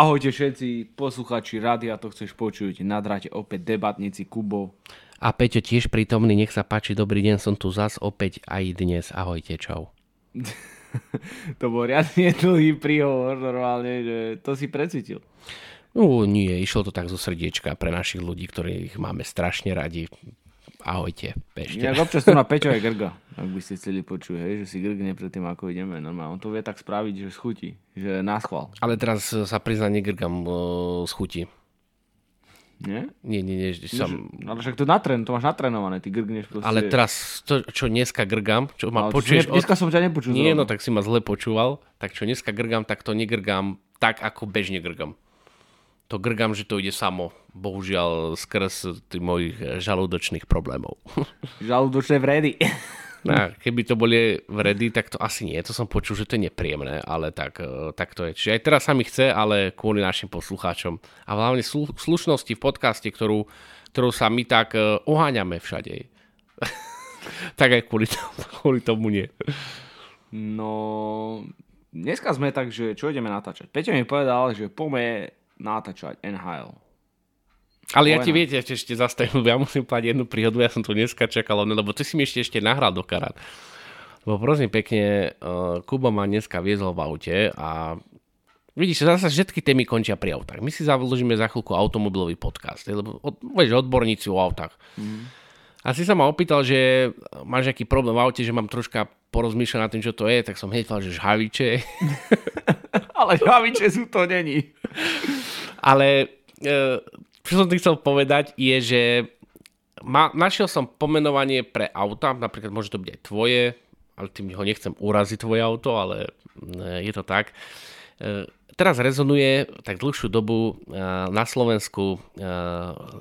Ahojte všetci posluchači rádia, to chceš počuť. Na dráte opäť debatníci Kubo. A Peťo tiež prítomný, nech sa páči, dobrý deň, som tu zas opäť aj dnes. Ahojte, čau. To bol riadne dlhý príhovor normálne, že to si precítil. No nie, išlo to tak zo srdiečka pre našich ľudí, ktorých máme strašne radi. Ahojte, Pešte. Ja občas tu na Peťo aj grga, ak by ste chceli počuť, hej, že si grgne pred tým, ako ideme. Normálne. On to vie tak spraviť, že schutí, že náschval. Ale teraz sa prizná, negrgam schutí. Nie? Nie. Som... Ale však to natrén, to máš natrénované, ty grgneš proste. Ale teraz to, čo dneska grgam, čo ma počuješ... Dneska som ťa nepočul. Nie, no tak si ma zle počúval. Tak čo dneska grgam, tak to negrgam tak, ako bežne grgam. To grgam, že to ide samo. Bohužiaľ, skrz tých mojich žalúdočných problémov. Žalúdočné vredy. No, keby to boli vredy, tak to asi nie. To som počul, že to je nepríjemné, ale tak to je. Čiže aj teraz sa mi chce, ale kvôli našim poslucháčom. A hlavne slušnosti v podcaste, ktorou sa my tak oháňame všade. Tak aj kvôli tomu nie. No, dneska sme tak, že čo ideme natáčať? Peťo mi povedal, že poďme natáčať NHL. Ale ja ti viete, ja ešte zastavím, ja musím plať jednu príhodu, ja som tu dneska čakal, lebo ty si mi ešte nahral do karát. Lebo prosím pekne, Kuba ma dneska viezol v aute a vidíš, zase všetky témy končia pri autách. My si založíme za chvíľku automobilový podcast, lebo vieš, odborníci o autách. A si sa ma opýtal, že máš nejaký problém v aute, že mám troška porozmýšľať nad tým, čo to je, tak som hneď povedal, že žhaviče. Ale žhaviče sú to není. Ale čo som ti chcel povedať je, že našiel som pomenovanie pre auta, napríklad môže to byť aj tvoje, ale tým ho nechcem uraziť tvoje auto, ale je to tak. Teraz rezonuje tak dlhšiu dobu na Slovensku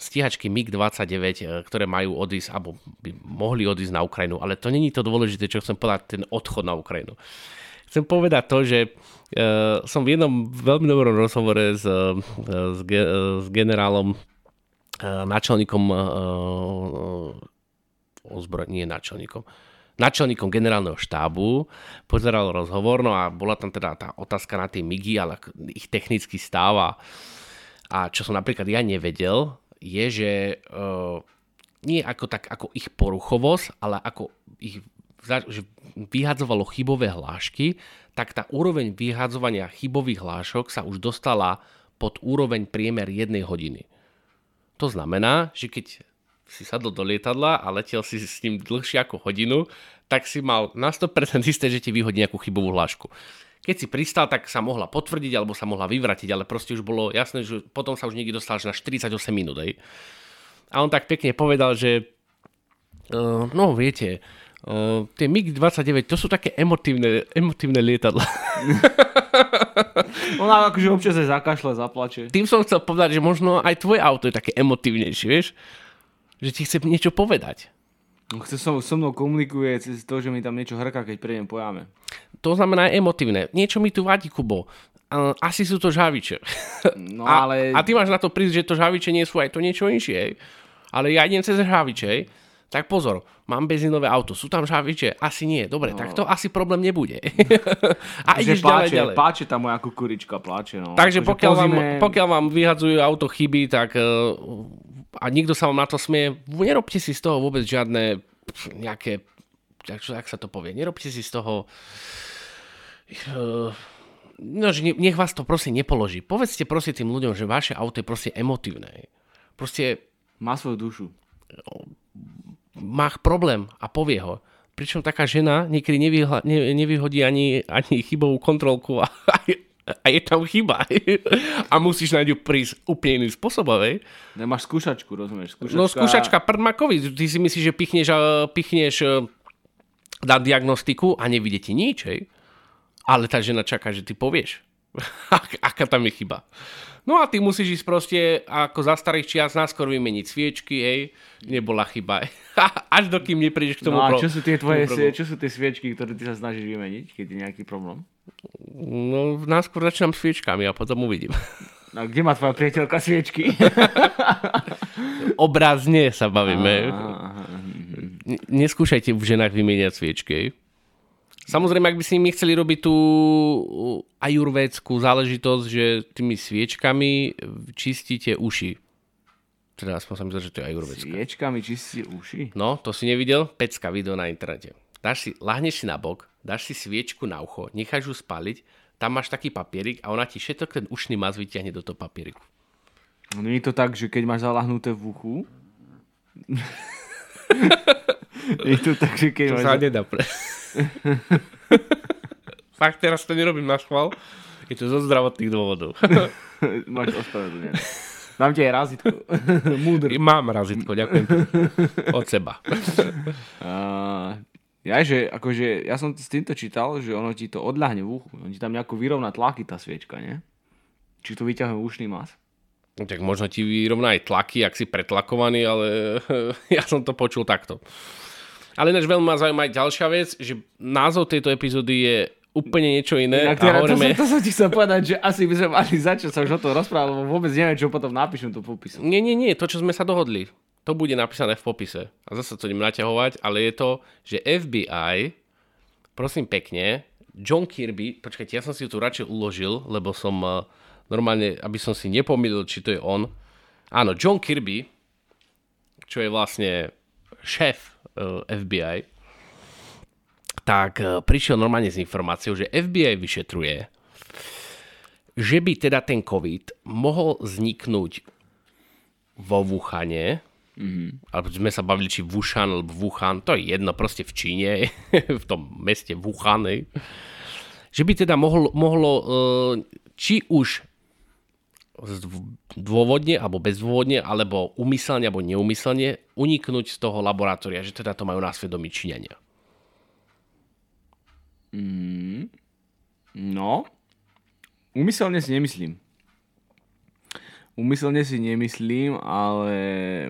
stíhačky MiG-29, ktoré majú odísť, alebo by mohli odísť na Ukrajinu, ale to není to dôležité, čo chcem povedať, ten odchod na Ukrajinu. Chcem povedať to, že som v jednom veľmi dobrom rozhovore s generálom, načelníkom generálneho štábu pozeral rozhovor, no a bola tam teda tá otázka na tie migy, ale ich technicky stáva. A čo som napríklad ja nevedel, je, že nie ako ich poruchovosť, ale ako ich že vyhadzovalo chybové hlášky, tak tá úroveň vyhadzovania chybových hlášok sa už dostala pod úroveň priemer 1 hodiny. To znamená, že keď si sadol do lietadla a letel si s ním dlhšie ako hodinu, tak si mal na 100% isté, že ti vyhodí nejakú chybovú hlášku. Keď si pristal, tak sa mohla potvrdiť alebo sa mohla vyvratiť, ale proste už bolo jasné, že potom sa už niekde dostal až na 48 minút. Hej. A on tak pekne povedal, že no viete, tie MiG-29, to sú také emotívne lietadla. Ona akože občas aj zakašle, zaplače. Tým som chcel povedať, že možno aj tvoje auto je také emotívnejšie, vieš? Že ti chce niečo povedať. Chce so mnou komunikuje cez to, že mi tam niečo hrká, keď prejdem po jame. To znamená aj emotívne. Niečo mi tu vadí, Kubo. Asi sú to žhaviče. No, ale... a ty máš na to prísť, že to žhaviče nie sú, aj to niečo inšie. Ale ja idem cez žhaviče. Tak pozor, mám benzínové auto, sú tam žhaviče? Asi nie, dobre, no. Tak to asi problém nebude. A ideš ďalej. Páče tá moja kukurička, pláče. No. Takže pokiaľ vám vyhadzujú auto chyby, tak a nikto sa vám na to smie, nerobte si z toho vôbec žiadne nejaké, jak sa to povie, nerobte si z toho... nech vás to proste nepoloží. Povedzte proste tým ľuďom, že vaše auto je proste emotívne. Proste... Má svoju dušu. Má problém a povie ho. Pričom taká žena niekedy nevyhodí ani chybovú kontrolku a je tam chyba. A musíš na ňu prísť úplne iným spôsobom. Máš skúšačku, rozumieš? Skúšačka... No skúšačka prdmakovi. Ty si myslíš, že pichneš na diagnostiku a nevidie ti nič. Hej? Ale tá žena čaká, že ty povieš. Aká tam je chyba. No a ty musíš ísť proste ako za starých čias náskôr vymeniť sviečky, hej, nebola chyba. Až dokým neprídeš k tomu problému. No a čo sú tie sviečky, ktoré ty sa snažíš vymeniť, keď je nejaký problém? No náskôr začínam sviečkami a potom uvidím. No kde má tvoja priateľka sviečky? Obrazne sa bavíme. Neskúšajte v ženách vymeniať sviečky, hej. Samozrejme, ak by si my chceli robiť tú ajurvédskú záležitosť, že tými sviečkami čistíte uši. Teda aspoň sa mi zdá, že to je ajurvédska. Sviečkami čistíte uši? No, to si nevidel? Pecka video na internete. Lahneš si na bok, dáš si sviečku na ucho, necháš ju spáliť, tam máš taký papierik a ona ti všetok ten ušný maz vyťahne do toho papieriku. No nie je to tak, že keď máš zalahnuté v uchu? Je to tak, že keď to máš... To sa nedá pre... Fakt teraz to nerobím na schvál. Je to zo zdravotných dôvodov. Máš ospravedlnenie. Mám ti aj razitko. Múdr. Mám razitko, ďakujem. Od seba. Akože, ja som s týmto čítal, že ono ti to odľahne v uchu. On ti tam nejako vyrovná tlaky tá sviečka, nie? Či to vyťahne ušný mas? Tak možno ti vyrovná aj tlaky, ak si pretlakovaný, ale ja som to počul takto. Ale ináč veľmi ma zaujíma aj ďalšia vec, že názov tejto epizódy je úplne niečo iné. To som ti chcel povedať, že asi by sme mali začať sa už o tom rozprávať, lebo vôbec neviem, čo potom napíšem tu popise. Nie, to, čo sme sa dohodli, to bude napísané v popise. A zase to idem naťahovať, ale je to, že FBI, prosím pekne, John Kirby, počkajte, ja som si ju tu radšej uložil, lebo som... Normálne, aby som si nepomýlil, či to je on. Áno, John Kirby, čo je vlastne šéf FBI, tak prišiel normálne s informáciou, že FBI vyšetruje, že by teda ten COVID mohol vzniknúť vo Wuhane, alebo sme sa bavili, či Wuhan, alebo Wuhan, to je jedno, proste v Číne, v tom meste Wuhan, že by teda mohlo či už dôvodne, alebo bezdôvodne, alebo umyselne, alebo neumyselne uniknúť z toho laboratória, že teda to majú na svedomí Číňania. No, Úmyselne si nemyslím, ale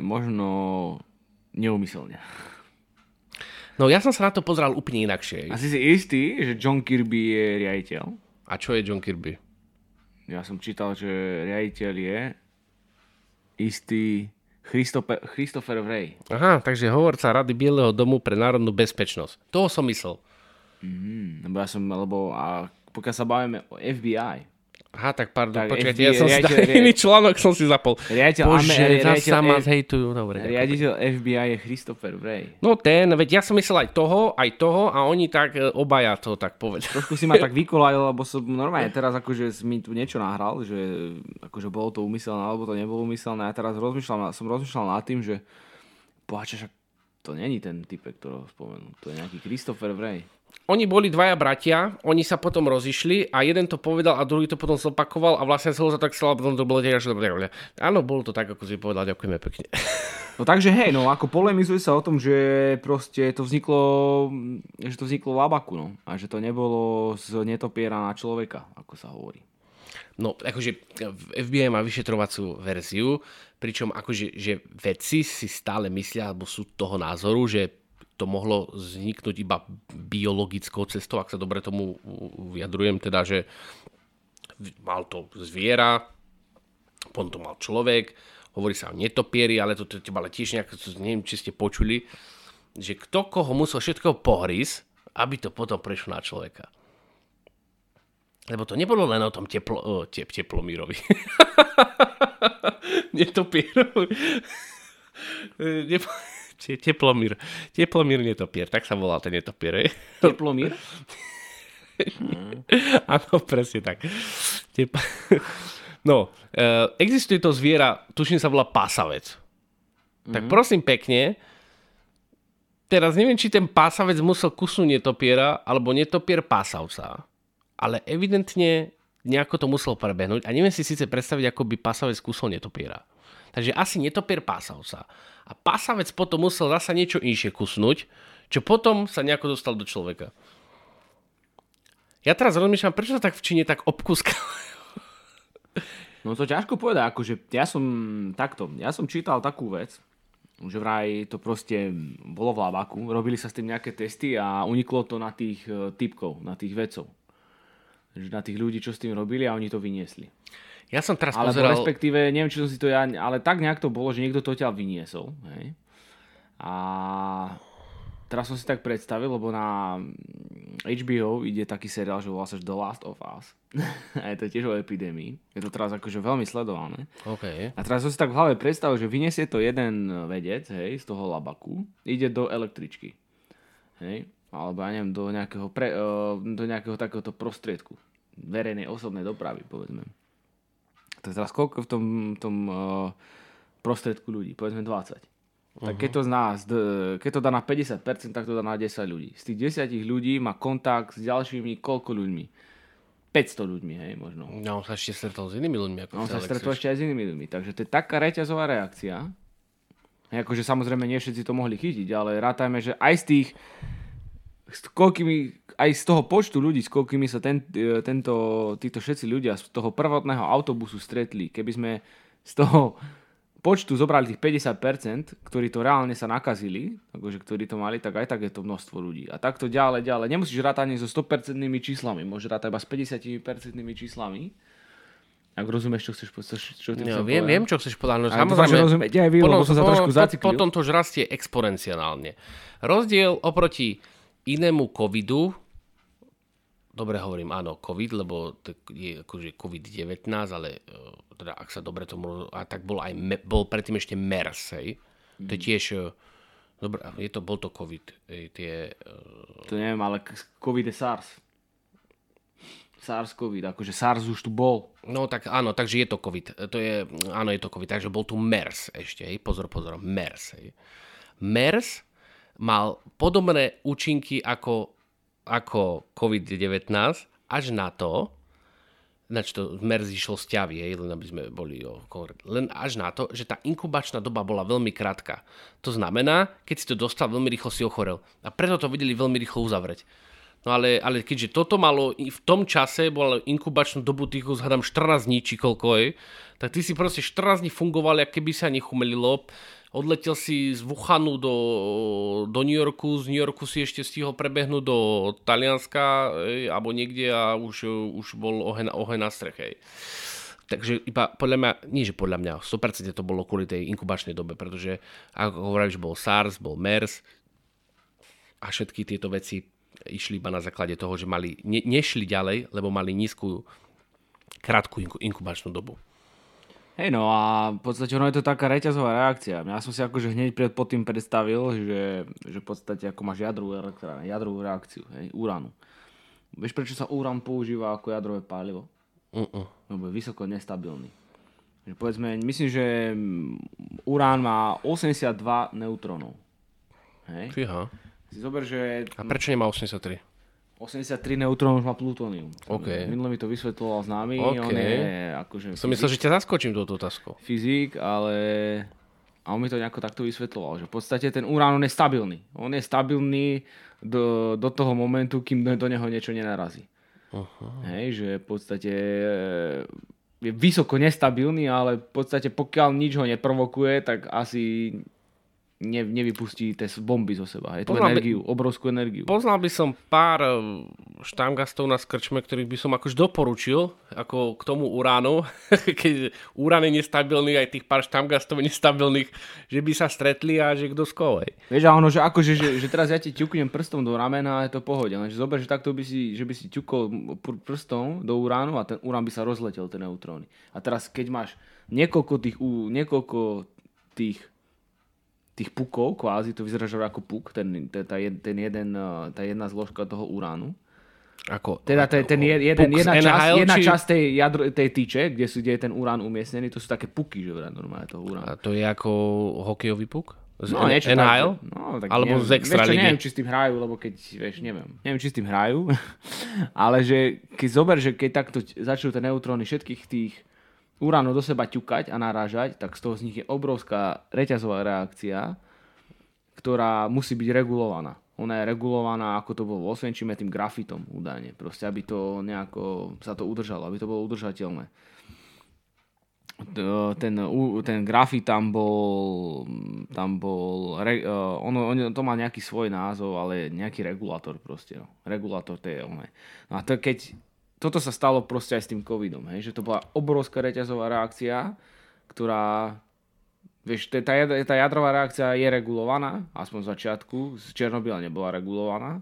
možno neúmyselne. No ja som sa na to pozeral úplne inakšie. Asi si istý, že John Kirby je riaditeľ? A čo je John Kirby? Ja som čítal, že riaditeľ je istý Christopher Wray. Aha, takže hovorca Rady Bieleho domu pre národnú bezpečnosť. Toho som myslel. Lebo pokiaľ sa bavíme o FBI. Aha, tak pardon, počkajte, FBI, ja som si dal iný článok, som si zapol. Riaditeľ FBI je Christopher Wray. No ten, veď ja som myslel aj toho a oni tak obaja to tak povedali. Trošku si ma tak vykolajil, lebo som normálne teraz akože mi tu niečo nahral, že akože bolo to úmyselné, alebo to nebolo úmyselné. Ja teraz rozmýšľam nad tým, že bohača, to není ten typek, ktorého spomenul. To je nejaký Christopher Wray. Oni boli dvaja bratia, oni sa potom rozišli a jeden to povedal a druhý to potom zopakoval a vlastne sa ho tak stalo, potom to bolo tiež. Áno, bolo to tak, ako si povedal, ďakujeme pekne. No takže hej, no ako polemizuje sa o tom, že proste to vzniklo v labaku, no. A že to nebolo z netopiera na človeka, ako sa hovorí. No, akože FBI má vyšetrovacú verziu, pričom akože že vedci si stále myslia, alebo sú toho názoru, že to mohlo vzniknúť iba biologickou cestou, ak sa dobre tomu vyjadrujem, teda, že mal to zviera, potom to mal človek, hovorí sa o netopieri, ale to teba tiež nejak, neviem, či ste počuli, že kto koho musel všetko pohrísť, aby to potom prešlo na človeka. Lebo to nebolo len o tom teplomírovi. Netopierovi. Teplomír. Teplomír netopier. Tak sa volal ten netopier. Teplomír? Áno, presne tak. No, existuje to zviera, tuším sa volá pásavec. Tak prosím pekne, teraz neviem, či ten pásavec musel kusnúť netopiera, alebo netopier pásavca. Ale evidentne nejako to musel prebehnúť a neviem si síce predstaviť, ako by pásavec kusol netopiera. Takže asi netopier pásal sa. A pásavec potom musel zasa niečo inšie kusnúť, čo potom sa nejako dostal do človeka. Ja teraz rozmýšľam, prečo sa tak v Číne tak obkúskal. No to ťažko povedať, akože ja som čítal takú vec, že vraj to proste bolo v labaku, robili sa s tým nejaké testy a uniklo to na tých typkov, na tých vedcov. Na tých ľudí, čo s tým robili a oni to vyniesli. Ja som teraz pozeral... Alebo respektíve, neviem, či som si to ja... Ale tak nejak to bolo, že niekto to ťa vyniesol. Hej? A Teraz som si tak predstavil, lebo na HBO ide taký seriál, že volá sa The Last of Us. A je to tiež o epidémii. Je to teraz akože veľmi sledované. Okay. A teraz som si tak v hlave predstavil, že vyniesie to jeden vedec, hej, z toho labaku, ide do električky. Hej, alebo ja neviem, do nejakého takéhoto prostriedku. Verejnej osobnej dopravy, povedzme. To je teraz koľko v tom prostriedku ľudí? Povedzme 20. Tak keď to dá na 50%, tak to dá na 10 ľudí. Z tých 10 ľudí má kontakt s ďalšími koľko ľuďmi? 500 ľuďmi, hej, možno. No, on sa ešte stretol s inými ľuďmi. Ako on sa stretol ešte aj s inými ľuďmi. Takže to je taká reťazová reakcia. Akože samozrejme nie všetci to mohli chytiť, ale rátajme, že aj z tých aj z toho počtu ľudí, s koľkými sa títo všetci ľudia z toho prvotného autobusu stretli, keby sme z toho počtu zobrali tých 50%, ktorí to reálne sa nakazili, akože ktorí to mali, tak aj tak je to množstvo ľudí. A takto ďalej. Nemusíš rátať ani so 100% číslami, môžeš rátať iba s 50% číslami. Ak rozumieš, čo chceš povedať. Viem, čo chceš povedať. No, samozrejme, rozumiete aj vy, lebo som sa trošku zaciklil. Potom to už rastie exponenciálne. Rozdiel oproti inému covidu, dobre hovorím, áno, covid, lebo to je akože COVID-19, ale teda ak sa dobre tomu... A tak bol predtým ešte MERS, hej. To je tiež... Dobre, bol to covid. To neviem, ale covid je SARS. SARS covid, akože SARS už tu bol. No tak áno, takže je to covid. Je to covid, takže bol tu MERS ešte, hej. Pozor, MERS, hej. MERS mal podobné účinky ako COVID-19 až na to, znači to MERS išlo z ťavy, len aby sme boli len až na to, že tá inkubačná doba bola veľmi krátka. To znamená, keď si to dostal, veľmi rýchlo si ochorel. A preto to vedeli veľmi rýchlo uzavrieť. No ale keďže toto malo v tom čase bola inkubačnú dobu tých zhadám 14 dní či koľko je, tak ty si proste 14 dní fungoval, ako keby sa nechumelilo. Odletel si z Wuhanu do New Yorku, z New Yorku si ešte stihol prebehnúť do Talianska alebo niekde a už bol oheň na streche. Takže iba podľa mňa, nie že podľa mňa, 100% to bolo kvôli tej inkubačnej dobe, pretože ako hovoríš, bol SARS, bol MERS a všetky tieto veci išli iba na základe toho, že nešli ďalej, lebo mali nízku, krátku inkubačnú dobu. Hej, no a v podstate ono je to taká reťazová reakcia. Ja som si akože hneď pod tým predstavil, že v podstate ako máš jadrovú reakciu, hej, uránu. Vieš, prečo sa urán používa ako jadrové palivo? Lebo je vysoko nestabilný. Že povedzme, myslím, že urán má 82 neutrónov. Hej? Fíha. Si zober, že... A prečo nemá 83? 83 neutrónov už má plutónium. Okay. Minule mi to vysvetloval známy. Okay. On je akože... Som myslel, že ťa zaskočím touto otázkou. Fyzik, ale... A on mi to nejako takto vysvetloval, že v podstate ten urán je stabilný. On je stabilný do toho momentu, kým do neho niečo nenarazí. Hej, že v podstate je vysoko nestabilný, ale v podstate pokiaľ nič ho neprovokuje, tak asi... nevypustí tie bomby zo seba. Je tú energiu, obrovskú energiu. Poznal by som pár štámgastov na krčme, ktorých by som akož doporučil ako k tomu uránu. Keď urán je nestabilný, aj tých pár štámgastov nestabilných, že by sa stretli a že kto z koho. Vieš, a ono, že akože, že teraz ja ti ťuknem prstom do ramena a je to pohode. Lenže zober, že takto by si ťukol prstom do uránu a ten urán by sa rozletel, ten neutróny. A teraz, keď máš niekoľko tých tých pukov, kvázi, to vyzerá, že ako puk, tá jedna zložka toho uránu. Ako? Teda jedna časť tej tyče, kde je ten urán umiestnený, to sú také puky, že vraj normálne toho uránu. A to je ako hokejový puk? No, niečo NHL? No, tak alebo z extra ligy? Neviem, či s tým hrajú, lebo keď, vieš, neviem, či s tým hrajú, ale že keď zober, že keď takto začnú tie neutróny všetkých tých uránov do seba ťukať a narážať, tak z toho z nich je obrovská reťazová reakcia, ktorá musí byť regulovaná. Ona je regulovaná, ako to bolo v Osvenčime, tým grafitom údajne. Proste, aby to nejako sa to udržalo, aby to bolo udržateľné. Ten grafit tam bol on to má nejaký svoj názov, ale nejaký regulátor proste. No. Regulátor to je ono. No a to keď... Toto sa stalo proste aj s tým covidom, hej? Že to bola obrovská reťazová reakcia, ktorá Vieš, tá jadrová reakcia je regulovaná, aspoň v začiatku. Z Černobyla nebola regulovaná,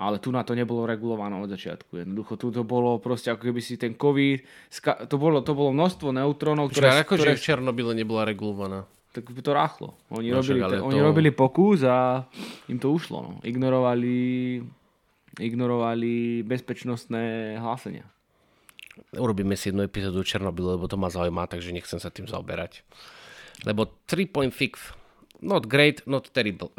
ale tu na to nebolo regulované od začiatku. Jednoducho tu to bolo proste ako keby si ten COVID... To bolo množstvo neutrónov, ktoré... Akože v Černobyle nebola regulovaná? Tak to ráchlo. Oni robili pokus a im to ušlo. No. Ignorovali bezpečnostné hlásenia. Urobíme si jednu epizódu o Černobylu, lebo to ma zaujíma, takže nechcem sa tým zaoberať. Lebo 3.6. Not great, not terrible.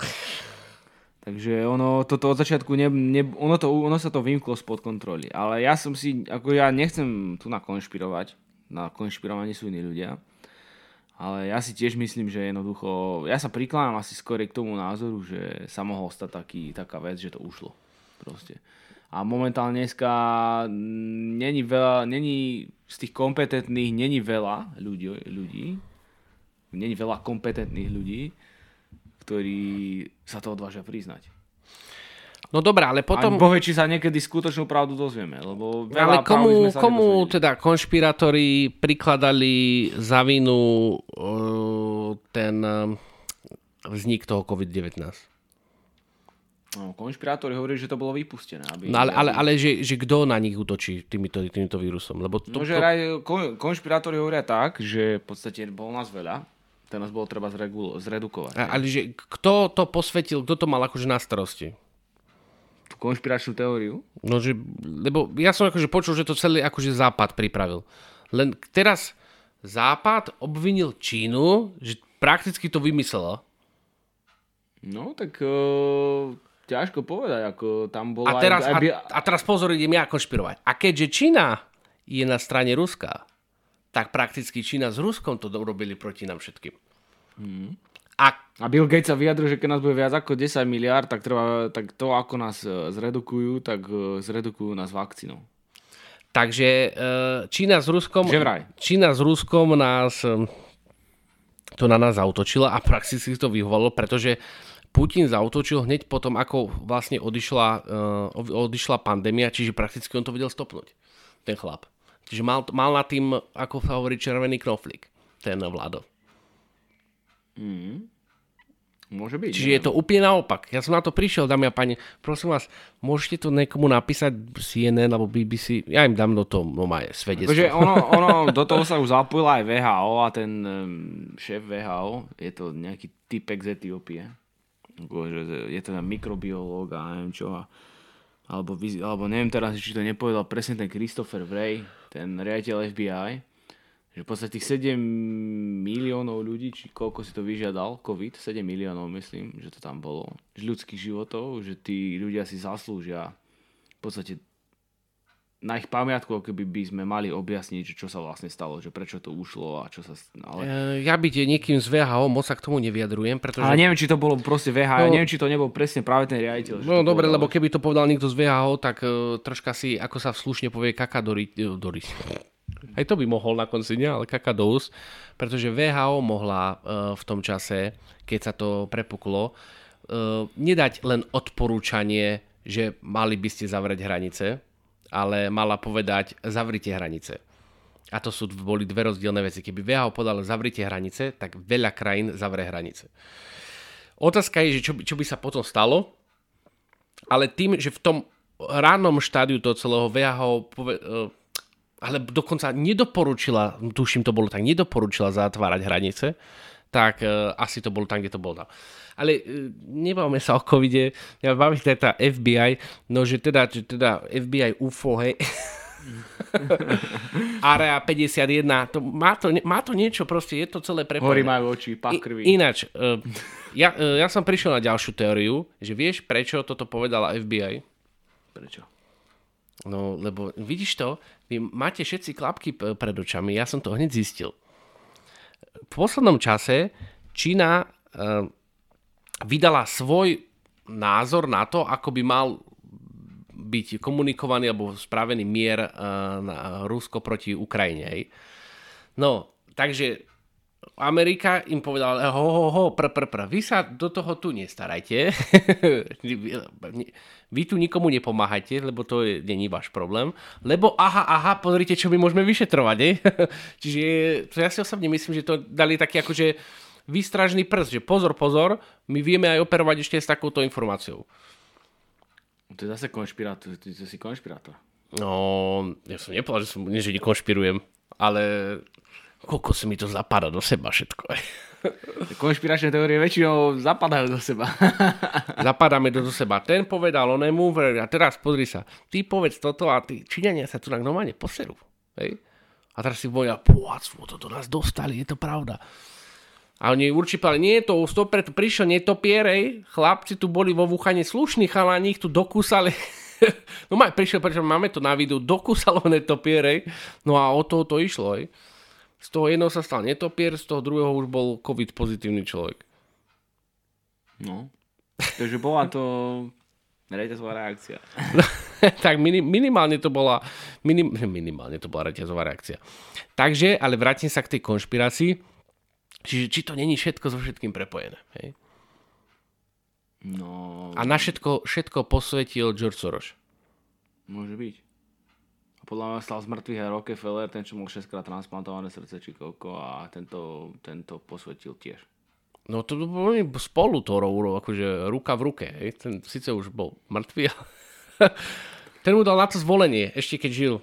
Takže ono toto od začiatku ono sa to vymklo spod kontroly. Ale ja som si, ako ja nechcem tu nakonšpirovať. Na konšpirovanie sú iní ľudia. Ale ja si tiež myslím, že jednoducho... Ja sa prikláňam asi skôr k tomu názoru, že sa mohol stať taká vec, že to ušlo. Proste. A momentálne dneska není veľa kompetentných ľudí, ktorí sa to odvážia priznať. No dobrá, ale potom... A bohvie, či sa niekedy skutočnú pravdu dozvieme, lebo veľa pravdy sme sa nedozvedeli. Komu teda konšpirátori prikladali za vinu ten vznik toho COVID-19? No, konšpirátori hovorí, že to bolo vypustené. Ale že kto na nich útočí týmto vírusom? Lebo to, konšpirátori hovoria tak, že v podstate bolo nás veľa. Ten nás bolo treba zredukovať. Ale že kto to posvetil, kto to mal akože na starosti? Tú konšpiračnú teóriu? No, že, lebo ja som akože počul, že to celý akože Západ pripravil. Len teraz Západ obvinil Čínu, že prakticky to vymyslela. No, tak ťažko povedať, ako tam bola... A teraz pozor, idem ja konšpirovať. A keďže Čína je na strane Ruska, tak prakticky Čína s Ruskom to urobili proti nám všetkým. Mm. A Bill Gates sa vyjadril, že keď nás bude viac ako 10 miliárd, tak to, ako nás zredukujú, tak zredukujú nás vakcínou. Takže Čína s Ruskom nás... To na nás zautočila a prakticky to vyhovalo, pretože Putin zautočil hneď potom, ako vlastne odišla pandémia, čiže prakticky on to vedel stopnúť, ten chlap. Čiže mal na tým, ako sa hovorí, červený knoflík, ten Vlado. Môže byť. Čiže je to úplne naopak. Ja som na to prišiel, dámy a páni, prosím vás, môžete to niekomu napísať CNN alebo BBC, ja im dám do toho svedectvo. Takže ono do toho sa už zapojila aj WHO a ten šéf WHO, je to nejaký typek z Etiópie, je to mikrobiológ a neviem čo a Alebo neviem teraz, či to nepovedal presne ten Christopher Wray, ten riaditeľ FBI, že v podstate tých 7 miliónov ľudí, či koľko si to vyžiadal, COVID, 7 miliónov myslím, že to tam bolo, z ľudských životov, že tí ľudia si zaslúžia v podstate na ich pamiatku, keby by sme mali objasniť, čo sa vlastne stalo, že prečo to ušlo a čo sa... Ale... Ja byť niekým z VHO, moc sa k tomu nevyjadrujem, pretože... Ale neviem, či to bolo proste VHO, neviem, či to nebol presne práve ten riaditeľ. No dobre, lebo keby to povedal niekto z VHO, tak troška si, ako sa slušne povie, kaká do Aj to by mohol na konci, nie? Ale kaká do úst, pretože VHO mohla v tom čase, keď sa to prepuklo, nedať len odporúčanie, že mali by ste zavrieť hranice, ale mala povedať, zavrite hranice. A to boli dve rozdielne veci. Keby WHO podala, zavrite hranice, tak veľa krajín zavrie hranice. Otázka je, že čo by sa potom stalo, ale tým, že v tom rannom štádiu toho celého WHO, ale dokonca nedoporučila, tuším to bolo tak, nedoporučila zatvárať hranice, tak asi to bolo tam, kde to bolo. Ale nebavme sa o covide, ja bavím teda FBI, no že teda FBI UFO, hej. Area 51, to má niečo, proste je to celé prepojené. Hory majú oči, pach krvi. Ináč, ja som prišiel na ďalšiu teóriu, že vieš, prečo toto povedala FBI? Prečo? No, lebo vidíš to, vy máte všetci klapky pred očami, ja som to hneď zistil. V poslednom čase Čína vydala svoj názor na to, ako by mal byť komunikovaný alebo spravený mier na Rusko proti Ukrajine. Hej. No, takže Amerika im povedala vy sa do toho tu nestarajte. Vy tu nikomu nepomáhajte, lebo to není váš problém. Lebo aha, pozrite, čo my môžeme vyšetrovať. Čiže to ja si osobne myslím, že to dali taký akože výstražný prst, že pozor, pozor, my vieme aj operovať ešte s takouto informáciou. To je zase konšpirátor, ty si konšpirátor. No, ja som nepovedal, že som niečo nekonšpirujem, ale koľko si mi to zapadá do seba všetko. Konšpiračné teórie väčšinou zapadajú do seba. Zapadáme do seba. Ten povedal onému, a teraz pozri sa, ty povedz toto a ty Číňania sa tu tak normálne poserú. Hej? A teraz si boja, poháctvo, toto nás dostali, je to pravda. A oni určite povedali, nie je to, stopred prišiel netopierej, chlapci tu boli vo Wuhane slušní chalani, ich tu dokúsali. No maj, prišiel, máme to na videu, dokúsalo netopierej, no a o toho to išlo. Hej. Z toho jedného sa stal netopier, z toho druhého už bol COVID pozitívny človek. No, takže bola to reťazová reakcia. No, tak minimálne to bola reťazová reakcia. Takže, ale vrátim sa k tej konšpirácii, čiže či to není všetko so všetkým prepojené. Hej? No. A na všetko posvetil George Soros. Môže byť. A podľa mňa stal z mŕtvych aj Rockefeller, ten, čo mal 6-krát transplantované srdce či koľko, a tento posvetil tiež. No to boli spolu to rouro, akože ruka v ruke. Hej. Ten síce už bol mŕtvý, ale ten mu dal na to zvolenie, ešte keď žil.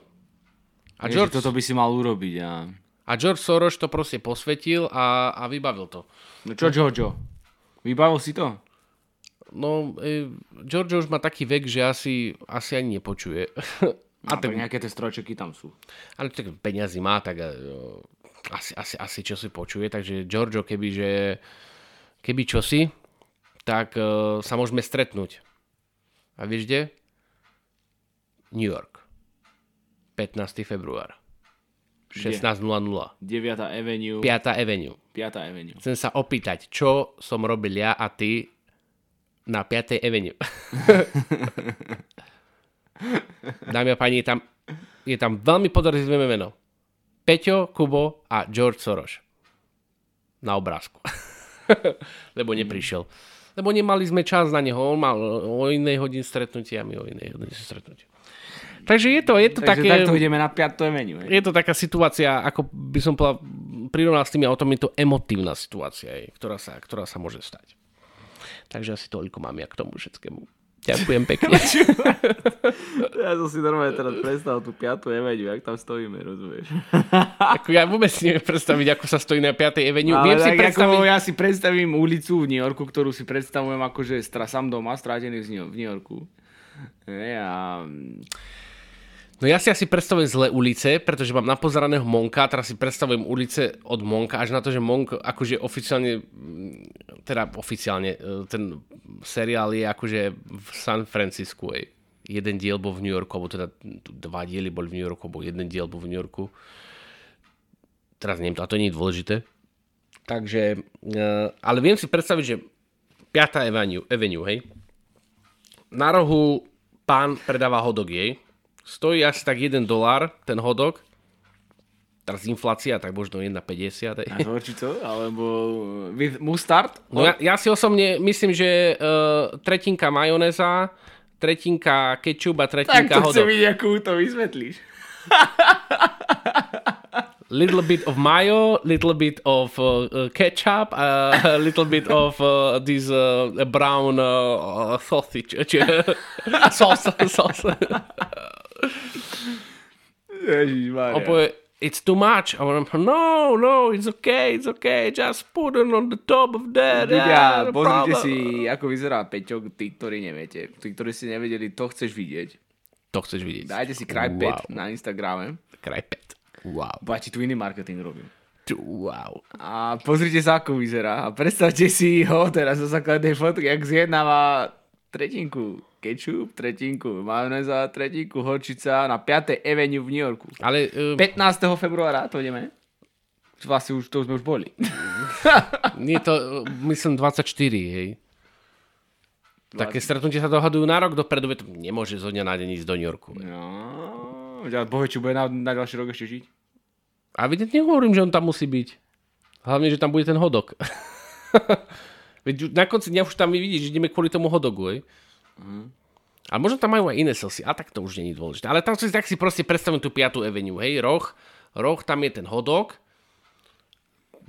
A George... Toto by si mal urobiť. A George Soros to proste posvetil a vybavil to. No čo, George? Vybavil si to? No, George už má taký vek, že asi ani nepočuje. A tak nejaké tie strojčeky tam sú. Ale tak peniazy má, tak asi čo si počuje. Takže George, keby čosi, tak sa môžeme stretnúť. A vieš kde? New York. 15. február. 16.00. 5. Avenue. Chcem sa opýtať, čo som robil ja a ty na 5. Avenue. Dámy a páni, je tam veľmi podozrivé meno. Peťo, Kubo a George Soros. Na obrázku. Lebo neprišiel. Lebo nemali sme čas na neho. On mal o inej hodine stretnutie a my o inej hodine stretnutie. Takže je to také... Takže takto ideme na 5. Avenue. Je to taká situácia, ako by som prirovnal s tými autom, je to emotívna situácia, ktorá sa môže stať. Takže asi toľko mám ja k tomu všetkému. Ďakujem pekne. Ja som si normálne teraz predstavil tú 5. Avenue, jak tam stojíme, rozumieš? Ako ja vôbec si neviem predstaviť, ako sa stojí na 5. Avenue. Viem si predstaviť... Ja si predstavím ulicu v New Yorku, ktorú si predstavujem akože sám doma, strátený v New Yorku. No ja si asi predstavujem zlé ulice, pretože mám napozeraného Monka, teraz si predstavujem ulice od Monka, až na to, že Monk akože oficiálne, ten seriál je akože v San Francisku. Jeden diel bol v New Yorku, alebo teda dva diely boli v New Yorku, alebo jeden diel bol v New Yorku. Teraz neviem, a to nie je dôležité. Takže, ale viem si predstaviť, že 5. Avenue, hej. Na rohu pán predáva hodok, hej. Stojí asi tak $1 ten hodok. Teraz inflácia, tak možno 1,50. A to určite? Alebo mustard? No ja si osobne myslím, že 1/3 majonéza, 1/3 kečup a 1/3 hodok. Tak to chcem vidieť, ako to vysvetlíš. Little bit of mayo, little bit of ketchup, a little bit of this brown sausage. Sauce. Ježišmaria. It's too much. No, it's okay. Just put it on the top of that. Ľudia, pozrite si, ako vyzerá Peťok, tí, ktorí neviete. Tí, ktorí si nevedeli, to chceš vidieť. Dajte si krajpet na Instagrame. Krajpet. Wow. Bači, tu iný marketing robím. Wow. A pozrite sa, ako vyzerá. A predstavte si ho teraz zo základnej fotky, jak zjednáva 1/3 kečup, 1/3 majonéza, 1/3 horčica na 5. Avenue v New Yorku. Ale 15. februára to ideme. To sme už boli. Nie to, myslím 24, hej. 20. Také stretnutie sa dohadujú na rok dopredu, to nemôže zo dňa na deň ísť do New Yorku. Hej. No, bohvie, čo bude na ďalší rok ešte žiť. A evidentne hovorím, že on tam musí byť. Hlavne, že tam bude ten hodok. Veď na konci dňa už tam vidíš, že ideme kvôli tomu hodogu, hej. A možno tam majú aj iné sosy, a tak to už nie je dôležité. Ale tam tak si proste predstavím tú 5. Avenue, hej, roh tam je ten hodok,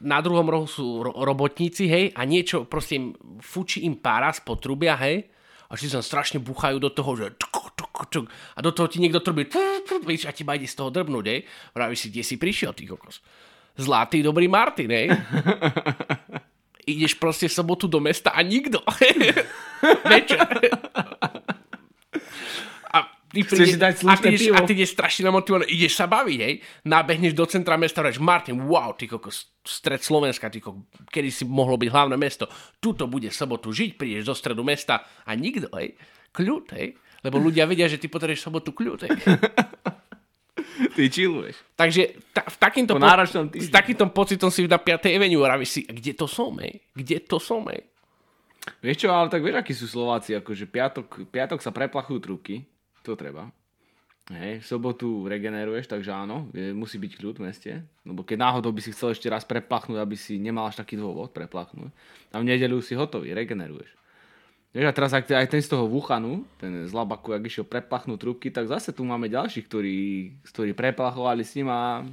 na druhom rohu sú robotníci, hej, a niečo proste fučí im pára z potrubia, hej, a všetci sa strašne búchajú do toho, že a do toho ti niekto trubí a ti ma ide z toho drbnúť, hej. Vravíš si, kde si prišiel, ty kokos. Zlatý dobrý Martin, hej. Ideš proste v sobotu do mesta a nikto. Večer. A ty ideš strašne namotivované, ideš sa baviť, hej. Nabehneš do centra mesta a rečeš, Martin, wow, ty kokos, stred Slovenska, ty kokos, kedy si mohlo byť hlavné mesto. Tuto bude sobotu žiť, prídeš do stredu mesta a nikto, hej. Kľud, hej. Lebo ľudia vedia, že ty potrebuješ sobotu kľud, hej. Ty chilluješ. Takže s takýmto pocitom si na 5. Avenue a si, kde to som, hej? Kde to som, hej? Vieš čo, ale tak vieš, akí sú Slováci, akože piatok sa preplachujú trúbky. To treba. Hej, v sobotu regeneruješ, takže áno, musí byť kľud v meste. Lebo keď náhodou by si chcel ešte raz preplachnúť, aby si nemal až taký dôvod preplachnúť. A v nedeľu si hotový, regeneruješ. Vieš, a teraz aj ten z toho Wuhanu, ten z Labaku, ak išiel preplachnúť trúbky, tak zase tu máme ďalších, ktorí preplachovali s ním a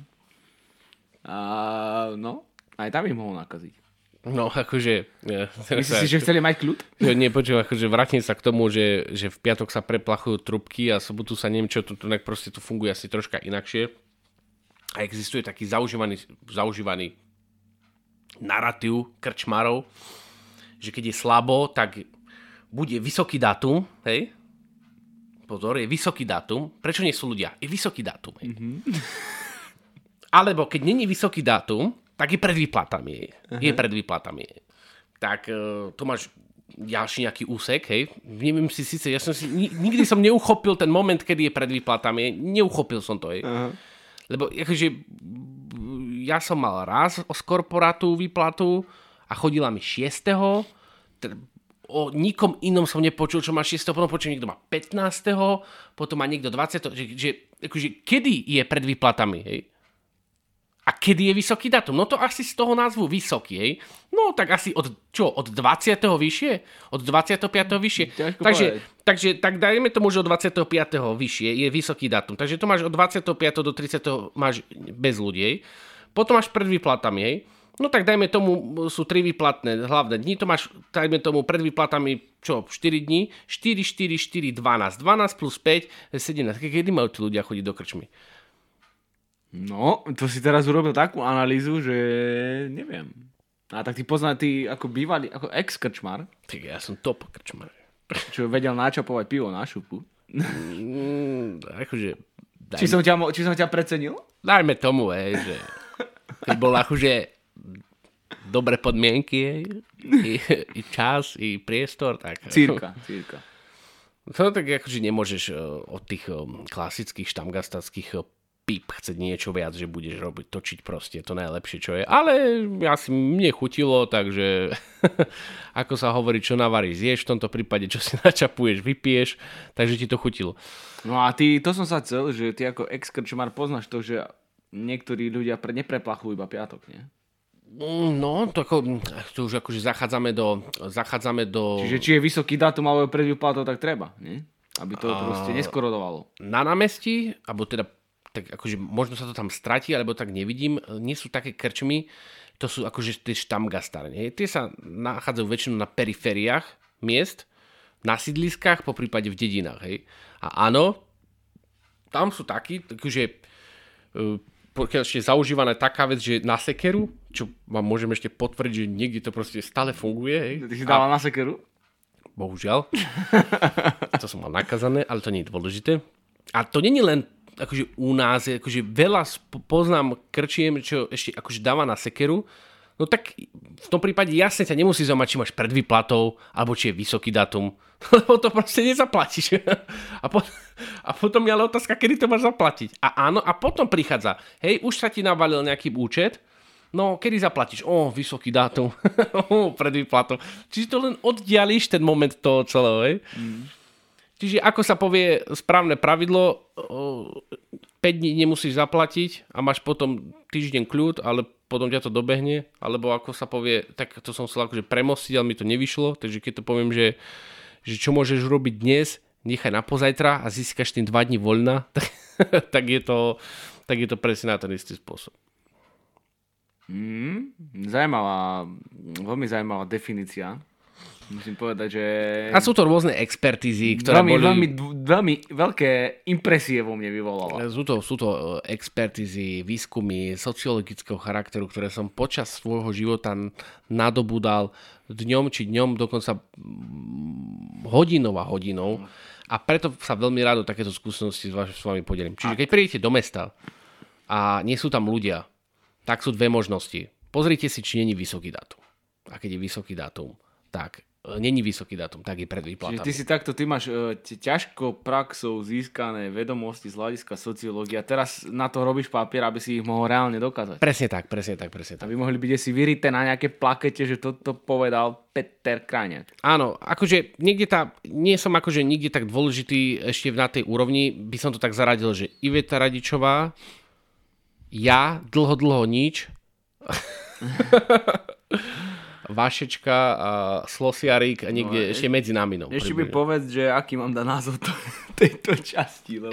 no, aj tam im mohol nakaziť. No, akože... Myslíš si, že chceli mať kľud? Nie, počúva, akože vrátim sa k tomu, že v piatok sa preplachujú trúbky a sobotu sa neviem čo, to proste to funguje asi troška inakšie. A existuje taký zaužívaný narratív krčmarov, že keď je slabo, tak bude vysoký dátum, hej? Pozor, je vysoký dátum. Prečo nie sú ľudia? Je vysoký dátum, hej? Mm-hmm. Alebo keď není vysoký dátum, tak je pred výplatami. Je pred výplatami. Tak to máš ďalší nejaký úsek, hej? Neviem si síce, nikdy som neuchopil ten moment, kedy je pred výplatami. Neuchopil som to, hej? Uh-huh. Lebo akože, ja som mal raz z korporátu výplatu a chodila mi 6. O nikom inom som nepočul, čo má 6. Potom počul, niekto má 15. Potom má niekto 20. Že akože, kedy je pred výplatami, hej? A kedy je vysoký dátum? No to asi z toho názvu vysoký, hej? No tak asi od 20. vyššie? Od 25. vyššie? Takže dajme tomu, že od 25. vyššie je vysoký dátum. Takže to máš od 25. do 30. máš bez ľudí, hej? Potom máš pred výplatami, hej? No tak dajme tomu, sú 3 výplatné hlavné dni. To máš, dajme tomu, pred výplatami, 4 dní? 4, 4, 4, 12. 12 plus 5, 17. Kedy majú tí ľudia chodiť do krčmy? No, to si teraz urobil takú analýzu, že neviem. A tak ty poznáš, ty ako bývalý, ako ex-krčmar. Tak ja som top krčmar. Čo vedel načapovať pivo na šupu. Akože... Či som ťa precenil? Dajme tomu, hej, že keď bol akože dobre podmienky, hej, i čas, i priestor, tak... Cirka. No tak akože nemôžeš od tých klasických štamgastackých pip, chceť niečo viac, že budeš robiť, točiť proste, to najlepšie, čo je. Ale asi mne chutilo, takže ako sa hovorí, čo navaríš, zješ, v tomto prípade, čo si načapuješ, vypiješ, takže ti to chutilo. No a ty, to som sa chcel, že ty ako ex-krčmar poznáš to, že niektorí ľudia nepreplachujú iba piatok, nie? No, to už akože zachádzame do... Čiže či je vysoký dátum alebo pred výplatou, tak treba, nie? Aby to proste neskorodovalo. Na námestí, alebo teda tak akože možno sa to tam stratí, alebo tak nevidím, nie sú také krčmy, to sú akože tie štamgastárne. Tie sa nachádzajú väčšinou na perifériách miest, na sídliskách, poprípade v dedinách. Hej. A áno, tam sú takí, takže je zaužívaná taká vec, že na sekeru, čo vám môžem ešte potvrdiť, že niekde to proste stále funguje. Hej. Ty si dával na sekeru? Bohužiaľ. To som mal nakazané, ale to nie je dôležité. A to nie je len akože u nás, akože veľa poznám krčiem, čo ešte akože dáva na sekeru, no tak v tom prípade jasne ťa nemusí zaujímať, či máš pred výplatou, alebo či je vysoký dátum, lebo to proste nezaplatíš. A potom je ale otázka, kedy to máš zaplatiť. A áno, a potom prichádza, hej, už sa ti navalil nejaký účet, no kedy zaplatíš? Vysoký dátum, pred výplatou. Čiže to len oddialíš ten moment toho celého, hej. Čiže ako sa povie správne pravidlo, 5 dní nemusíš zaplatiť a máš potom týždeň kľud, ale potom ťa to dobehne. Alebo ako sa povie, tak to som chcel akože premostiť, ale mi to nevyšlo. Takže keď to poviem, že čo môžeš robiť dnes, nechaj na pozajtra a získaš tým 2 dní voľna, tak je to presne na ten istý spôsob. Zajímavá, veľmi zaujímavá definícia. Musím povedať, že... A sú to rôzne expertízy, ktoré boli... Veľmi veľké impresie vo mne vyvolala. Sú to expertízy, výskumy sociologického charakteru, ktoré som počas svojho života nadobudal dňom, dokonca hodinou. A preto sa veľmi rád o takéto skúsenosti s vami podelím. Čiže keď prídete do mesta a nie sú tam ľudia, tak sú dve možnosti. Pozrite si, či nie je vysoký dátum. A keď je vysoký dátum, tak... Není vysoký dátum, tak je pred výplatami. Čiže ty si takto, ty máš ťažko praxou získané vedomosti z hľadiska sociológie a teraz na to robíš papier, aby si ich mohol reálne dokázať. Presne tak. Aby mohli byť asi vyrité na nejaké plakete, že toto povedal Peter Krajňák. Áno, akože niekde nie som akože nikde tak dôležitý ešte na tej úrovni, by som to tak zaradil, že Iveta Radičová, ja, dlho nič, Vašečka a Slosiarik a niekde ešte medzi nami. Ešte by povedz, že aký mám dá názov tejto časti. Lebo...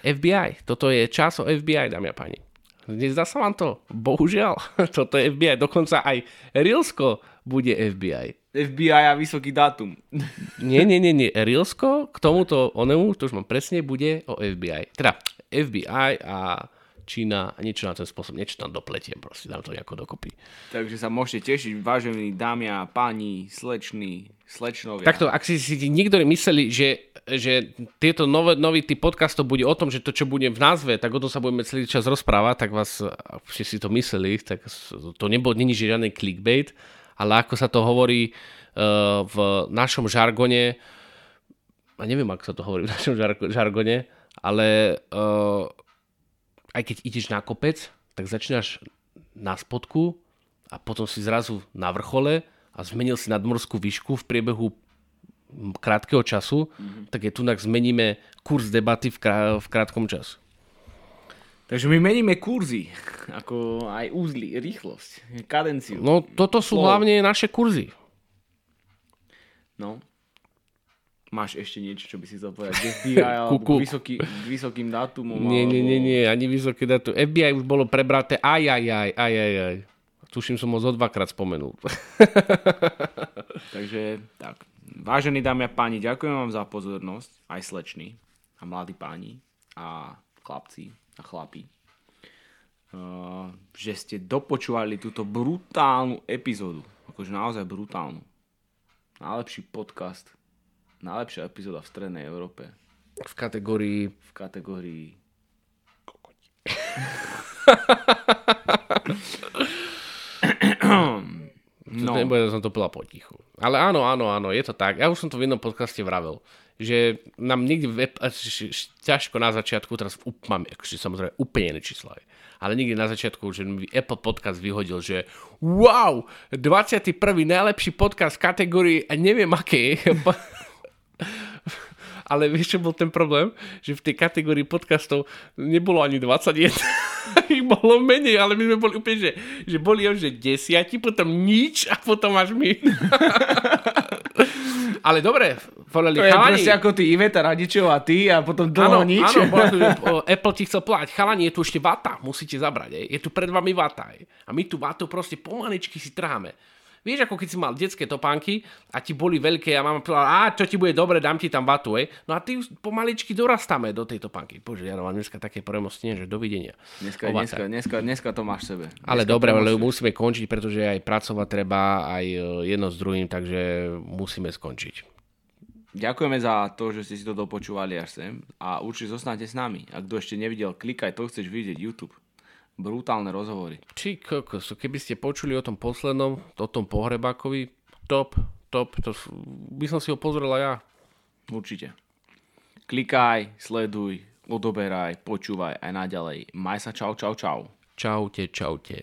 FBI. Toto je čas o FBI, dámy a páni. Nezdá sa vám to? Bohužiaľ. Toto je FBI. Dokonca aj Rilsko bude FBI. FBI a vysoký dátum. Nie. Rilsko k tomuto onemu, to už mám presne, bude o FBI. Teda FBI a... Čína a niečo na ten spôsob, niečo tam dopletiem, proste dám to nejako dokopy. Takže sa môžete tešiť, vážení dámy a páni, slečnovia. Takto, ak si niektorí mysleli, že tieto nový typ podcastov bude o tom, že to, čo bude v názve, tak o tom sa budeme celý čas rozprávať, tak vás, ak ste si to mysleli, tak to není žiadny clickbait, ale ako sa to hovorí v našom žargone, a neviem, ako sa to hovorí v našom žargone, ale... Aj keď ideš na kopec, tak začínaš na spodku a potom si zrazu na vrchole a zmenil si nadmorskú výšku v priebehu krátkeho času, tak je tunak zmeníme kurz debaty v krátkom času. Takže my meníme kurzy, ako aj úzly, rýchlosť, kadenciu. No toto sú hlavne naše kurzy. No. Máš ešte niečo, čo by si chcel povedať? FBI alebo vysokým dátumom? Nie, ani vysoké dátum. FBI už bolo prebraté. Aj. Tuším, som ho zo dvakrát spomenul. Takže tak. Vážení dámy a páni, ďakujem vám za pozornosť. Aj slečný a mladí páni a chlapci a chlapi. Že ste dopočúvali túto brutálnu epizódu. Akože naozaj brutálnu. Najlepší podcast. Najlepšia epizóda v Strednej Európe. V kategórii... Kokoti. No. Nebude, som to pila potichu. Ale áno, je to tak. Ja už som to v jednom podcaste vravel, že nám niekde ťažko na začiatku, teraz mám samozrejme úplne iné čísla, ale niekde na začiatku, že mi Apple Podcast vyhodil, že wow, 21. najlepší podcast v kategórii a neviem aké. Ale vieš, čo bol ten problém? Že v tej kategórii podcastov nebolo ani 21. Ich bolo menej, ale my sme boli úplne, že boli už 10, potom nič a potom až my. Ale dobre, povedali chalani. To je proste ako ty Iveta Radičová, ty a potom dlho nič. Áno, Apple ti chcel plať. Chalani, je tu ešte vata, musíte zabrať. Je tu pred vami vata. A my tu vatu proste pomaličky si trháme. Vieš, ako keď si mal detské topánky a ti boli veľké a mama povedala, čo ti bude dobre, dám ti tam vatu, No a ty pomaličky dorastáme do tej topánky. Bože, ja mám dneska také premosti, že dovidenia. Dneska to máš v sebe. Ale dobre, ale musíme končiť, pretože aj pracovať treba, aj jedno s druhým, takže musíme skončiť. Ďakujeme za to, že ste si to dopočúvali až sem a určite zostanete s nami. A kto ešte nevidel, klikaj, to chceš vidieť, YouTube. Brutálne rozhovory. Či kokos, keby ste počuli o tom poslednom, o tom Pohrebákovi, top, to by som si ho pozrela ja. Určite. Klikaj, sleduj, odoberaj, počúvaj aj naďalej. Maj sa, čau. Čaute.